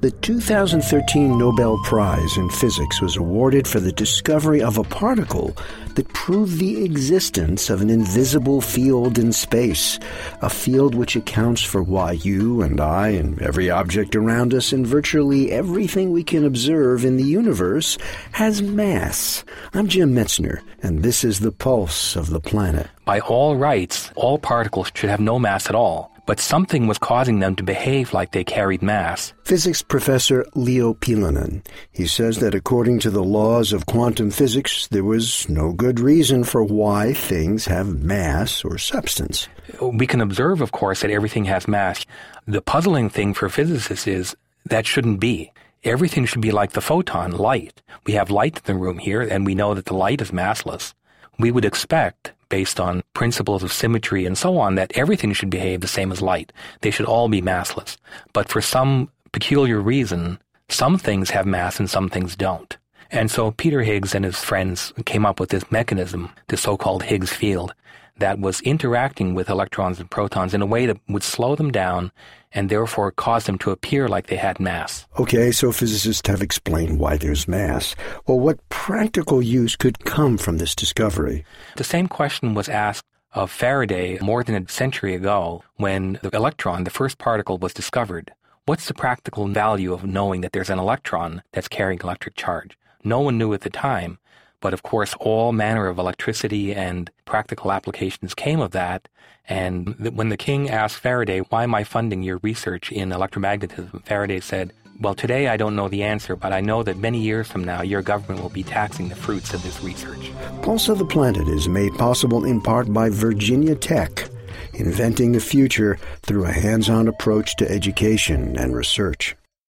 The 2013 Nobel Prize in Physics was awarded for the discovery of a particle that proved the existence of an invisible field in space, a field which accounts for why you and I and every object around us and virtually everything we can observe in the universe has mass. I'm Jim Metzner, and this is The Pulse of the Planet. By all rights, all particles should have no mass at all, but something was causing them to behave like they carried mass. Physics professor Leo Pilanen. He says that according to the laws of quantum physics, there was no good reason for why things have mass or substance. We can observe, of course, that everything has mass. The puzzling thing for physicists is that shouldn't be. Everything should be like the photon, light. We have light in the room here, and we know that the light is massless. We would expect, based on principles of symmetry and so on, that everything should behave the same as light. They should all be massless. But for some peculiar reason, some things have mass and some things don't. And so Peter Higgs and his friends came up with this mechanism, the so-called Higgs field, that was interacting with electrons and protons in a way that would slow them down and therefore cause them to appear like they had mass. Okay, so physicists have explained why there's mass. Well, what practical use could come from this discovery? The same question was asked of Faraday more than a century ago when the electron, the first particle, was discovered. What's the practical value of knowing that there's an electron that's carrying electric charge? No one knew at the time. But of course, all manner of electricity and practical applications came of that. And when the king asked Faraday, why am I funding your research in electromagnetism? Faraday said, well, today I don't know the answer, but I know that many years from now, your government will be taxing the fruits of this research. Pulse of the Planet is made possible in part by Virginia Tech, inventing the future through a hands-on approach to education and research.